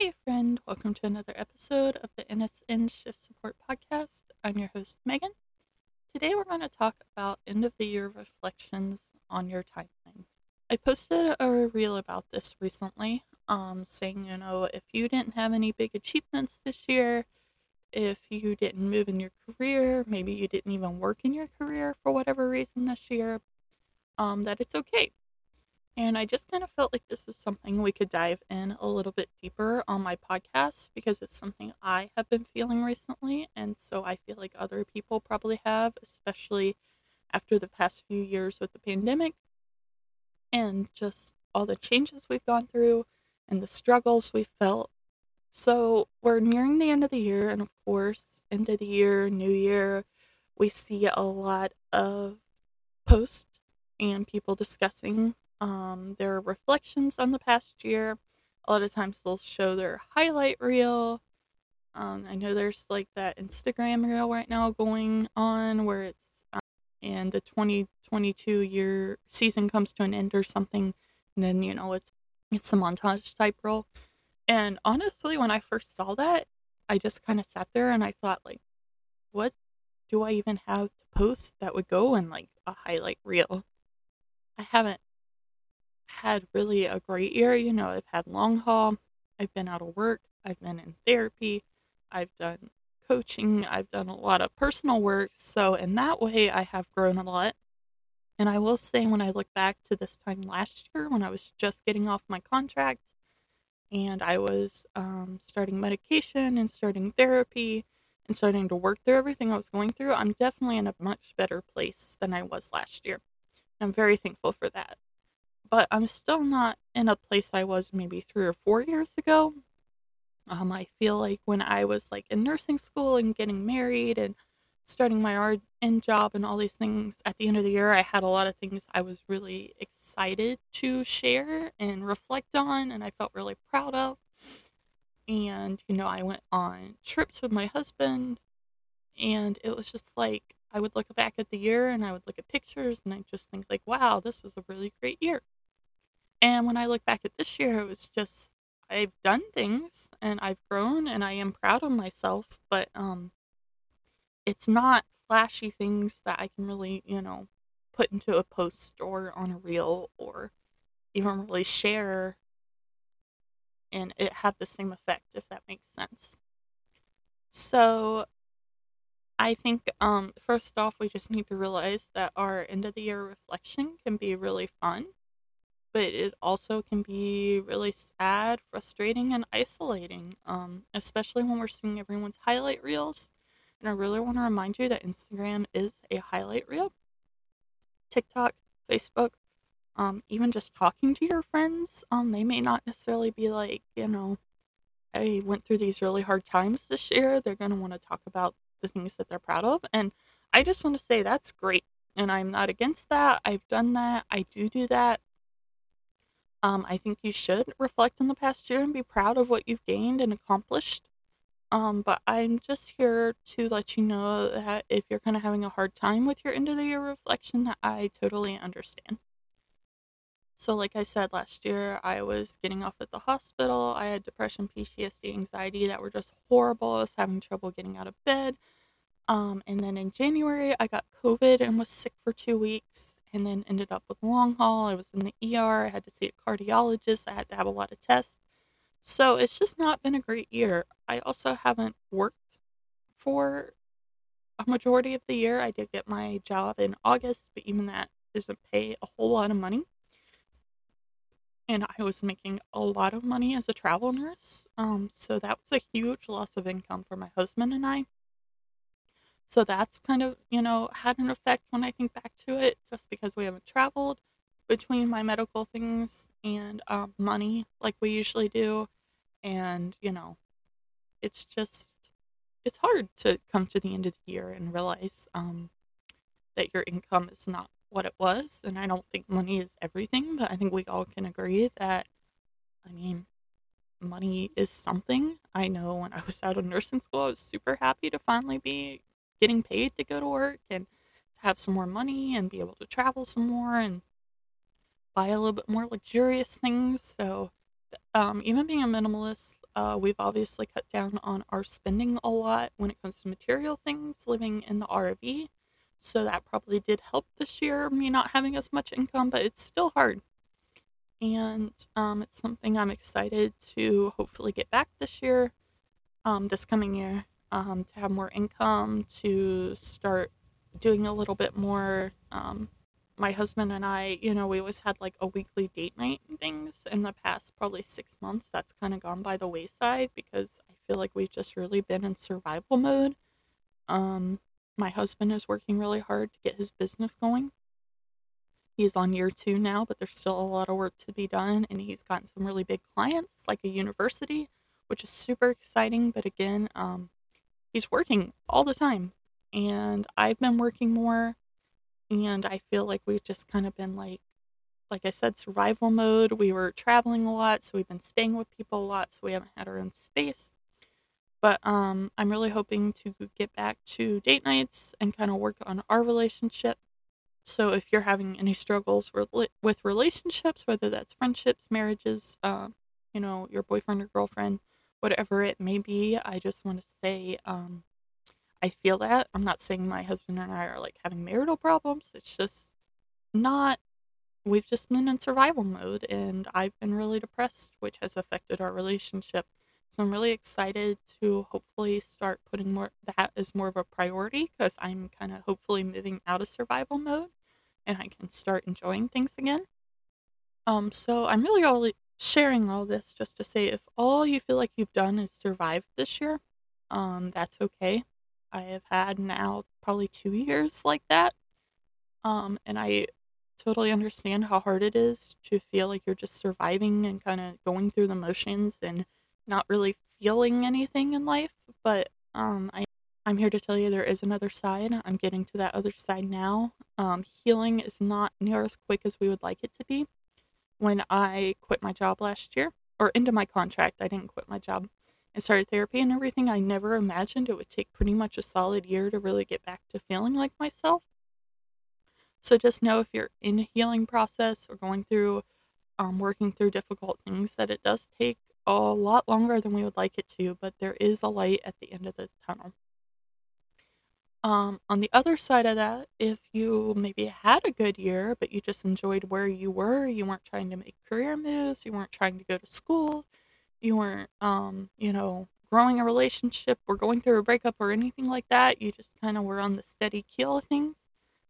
Hey friend, welcome to another episode of the NSN Shift Support Podcast. I'm your host, Megan. Today we're going to talk about end-of-the-year reflections on your timeline. I posted a reel about this recently, saying, if you didn't have any big achievements this year, if you didn't move in your career, maybe you didn't even work in your career for whatever reason this year, that it's okay. And I just kind of felt like this is something we could dive in a little bit deeper on my podcast because it's something I have been feeling recently. And so I feel like other people probably have, especially after the past few years with the pandemic and just all the changes we've gone through and the struggles we've felt. So we're nearing the end of the year. And of course, end of the year, new year, we see a lot of posts and people discussing there are reflections on the past year. A lot of times they'll show their highlight reel. I know there's like that Instagram reel right now going on where it's and the 2022 year season comes to an end or something, and then it's a montage type reel. And honestly, when I first saw that, I just kind of sat there and I thought, like, what do I even have to post that would go in like a highlight reel? I haven't had really a great year. I've had long haul, I've been out of work, I've been in therapy, I've done coaching, I've done a lot of personal work. So in that way, I have grown a lot. And I will say, when I look back to this time last year, when I was just getting off my contract and I was starting medication and starting therapy and starting to work through everything I was going through, I'm definitely in a much better place than I was last year. I'm very thankful for that. But I'm still not in a place I was maybe 3 or 4 years ago. I feel like when I was like in nursing school and getting married and starting my RN job and all these things at the end of the year, I had a lot of things I was really excited to share and reflect on, and I felt really proud of. And, I went on trips with my husband, and it was just like, I would look back at the year and I would look at pictures and I just think like, wow, this was a really great year. And when I look back at this year, it was just, I've done things and I've grown and I am proud of myself, but it's not flashy things that I can really, put into a post or on a reel or even really share and it have the same effect, if that makes sense. So I think, first off, we just need to realize that our end of the year reflection can be really fun. But it also can be really sad, frustrating, and isolating, especially when we're seeing everyone's highlight reels. And I really want to remind you that Instagram is a highlight reel. TikTok, Facebook, even just talking to your friends, they may not necessarily be like, I went through these really hard times this year. They're going to want to talk about the things that they're proud of. And I just want to say that's great. And I'm not against that. I've done that. I do that. I think you should reflect on the past year and be proud of what you've gained and accomplished. But I'm just here to let you know that if you're kind of having a hard time with your end of the year reflection, that I totally understand. So like I said, last year I was getting off at the hospital. I had depression, PTSD, anxiety that were just horrible. I was having trouble getting out of bed. And then in January, I got COVID and was sick for 2 weeks. And then ended up with long haul. I was in the ER. I had to see a cardiologist. I had to have a lot of tests. So it's just not been a great year. I also haven't worked for a majority of the year. I did get my job in August, but even that doesn't pay a whole lot of money. And I was making a lot of money as a travel nurse. So that was a huge loss of income for my husband and I. So that's kind of, had an effect when I think back to it, just because we haven't traveled between my medical things and money like we usually do. And, it's hard to come to the end of the year and realize that your income is not what it was. And I don't think money is everything, but I think we all can agree that, money is something. I know when I was out of nursing school, I was super happy to finally be getting paid to go to work and have some more money and be able to travel some more and buy a little bit more luxurious things. So even being a minimalist We've obviously cut down on our spending a lot when it comes to material things living in the RV. So that probably did help this year, me not having as much income, but it's still hard. And it's something I'm excited to hopefully get back this year, this coming year, to have more income, to start doing a little bit more. My husband and I, we always had like a weekly date night and things. In the past probably 6 months, that's kind of gone by the wayside because I feel like we've just really been in survival mode. My husband is working really hard to get his business going. He's on year 2 now, but there's still a lot of work to be done, and he's gotten some really big clients, like a university, which is super exciting. But again, he's working all the time, and I've been working more. And I feel like we've just kind of been like I said, survival mode. We were traveling a lot, so we've been staying with people a lot, so we haven't had our own space. But I'm really hoping to get back to date nights and kind of work on our relationship. So if you're having any struggles with relationships, whether that's friendships, marriages, your boyfriend or girlfriend, whatever it may be, I just want to say, I feel that. I'm not saying my husband and I are like having marital problems. It's just not, we've just been in survival mode, and I've been really depressed, which has affected our relationship. So I'm really excited to hopefully start putting that as more of a priority, because I'm kind of hopefully moving out of survival mode and I can start enjoying things again. So I'm really only sharing all this just to say, if all you feel like you've done is survived this year, that's okay. I have had now probably 2 years like that. And I totally understand how hard it is to feel like you're just surviving and kind of going through the motions and not really feeling anything in life. But I'm here to tell you there is another side. I'm getting to that other side now. Healing is not near as quick as we would like it to be. When I quit my job last year, or ended my contract, I didn't quit my job, and started therapy and everything, I never imagined it would take pretty much a solid year to really get back to feeling like myself. So just know if you're in a healing process or going through, working through difficult things, that it does take a lot longer than we would like it to, but there is a light at the end of the tunnel. On the other side of that, if you maybe had a good year, but you just enjoyed where you were, you weren't trying to make career moves, you weren't trying to go to school, you weren't, growing a relationship or going through a breakup or anything like that, you just kind of were on the steady keel of things,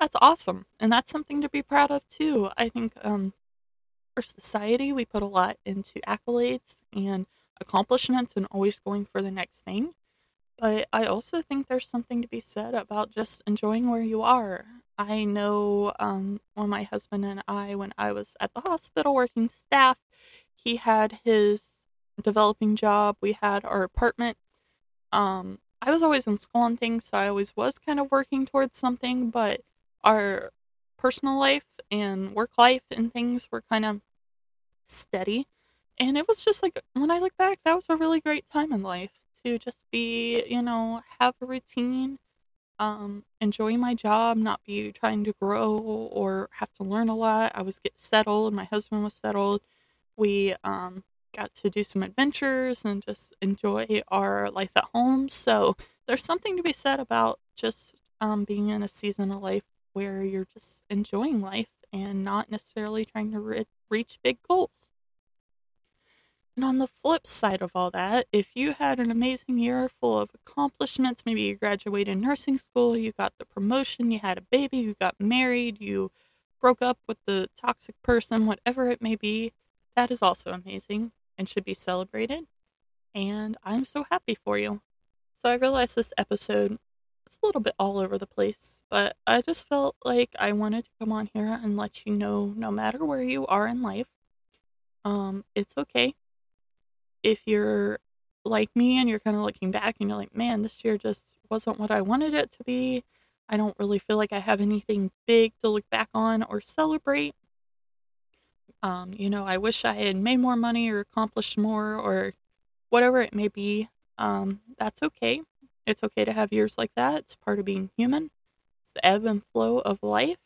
that's awesome. And that's something to be proud of too. I think our society, we put a lot into accolades and accomplishments and always going for the next thing. But I also think there's something to be said about just enjoying where you are. I know when my husband and I, when I was at the hospital working staff, he had his developing job, we had our apartment. I was always in school and things, so I always was kind of working towards something, but our personal life and work life and things were kind of steady. And it was just like, when I look back, that was a really great time in life to just be, have a routine, enjoy my job, not be trying to grow or have to learn a lot. I was getting settled, my husband was settled. We got to do some adventures and just enjoy our life at home. So there's something to be said about just being in a season of life where you're just enjoying life and not necessarily trying to reach big goals. And on the flip side of all that, if you had an amazing year full of accomplishments, maybe you graduated nursing school, you got the promotion, you had a baby, you got married, you broke up with the toxic person, whatever it may be, that is also amazing and should be celebrated, and I'm so happy for you. So I realized this episode is a little bit all over the place, but I just felt like I wanted to come on here and let you know, no matter where you are in life, it's okay. If you're like me and you're kind of looking back and you're like, man, this year just wasn't what I wanted it to be, I don't really feel like I have anything big to look back on or celebrate. I wish I had made more money or accomplished more or whatever it may be. That's okay. It's okay to have years like that. It's part of being human. It's the ebb and flow of life.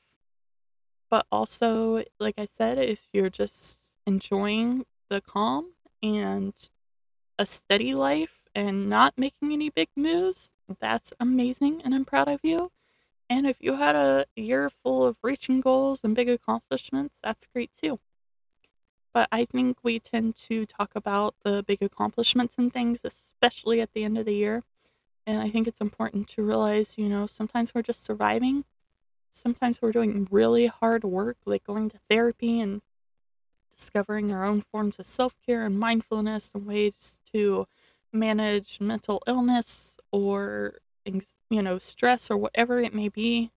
But also, like I said, if you're just enjoying the calm and a steady life and not making any big moves, that's amazing and I'm proud of you. And if you had a year full of reaching goals and big accomplishments, that's great too. But I think we tend to talk about the big accomplishments and things, especially at the end of the year. And I think it's important to realize, you know, sometimes we're just surviving. Sometimes we're doing really hard work, like going to therapy and discovering our own forms of self-care and mindfulness and ways to manage mental illness or, you know, stress or whatever it may be.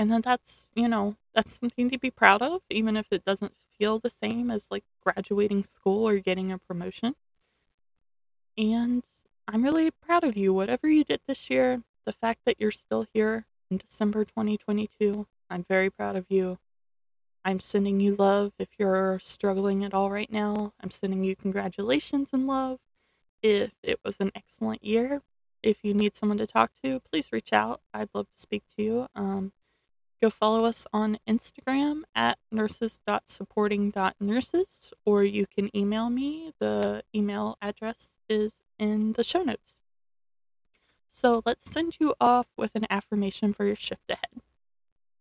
And then that's, you know, that's something to be proud of, even if it doesn't feel the same as like graduating school or getting a promotion. And I'm really proud of you, whatever you did this year. The fact that you're still here in December 2022, I'm very proud of you. I'm sending you love if you're struggling at all right now. I'm sending you congratulations and love. If it was an excellent year, if you need someone to talk to, please reach out. I'd love to speak to you. Go follow us on Instagram at nurses.supporting.nurses, or you can email me. The email address is in the show notes. So let's send you off with an affirmation for your shift ahead.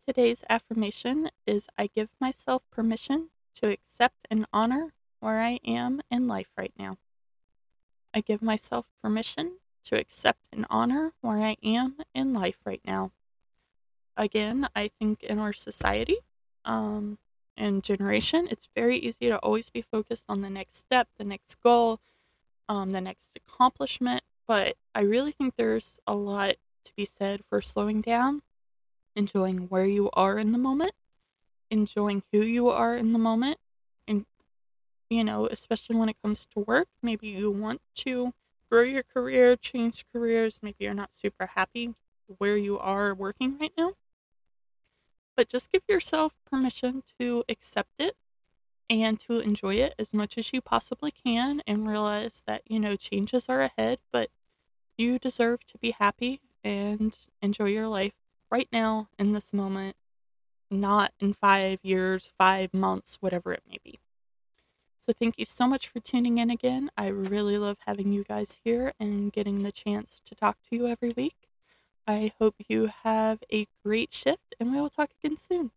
Today's affirmation is, I give myself permission to accept and honor where I am in life right now. I give myself permission to accept and honor where I am in life right now. Again, I think in our society and generation, it's very easy to always be focused on the next step, the next goal, the next accomplishment. But I really think there's a lot to be said for slowing down, enjoying where you are in the moment, enjoying who you are in the moment. And, you know, especially when it comes to work, maybe you want to grow your career, change careers. Maybe you're not super happy where you are working right now. But just give yourself permission to accept it and to enjoy it as much as you possibly can, and realize that, you know, changes are ahead, but you deserve to be happy and enjoy your life right now in this moment, not in 5 years, 5 months, whatever it may be. So thank you so much for tuning in again. I really love having you guys here and getting the chance to talk to you every week. I hope you have a great shift, and we will talk again soon.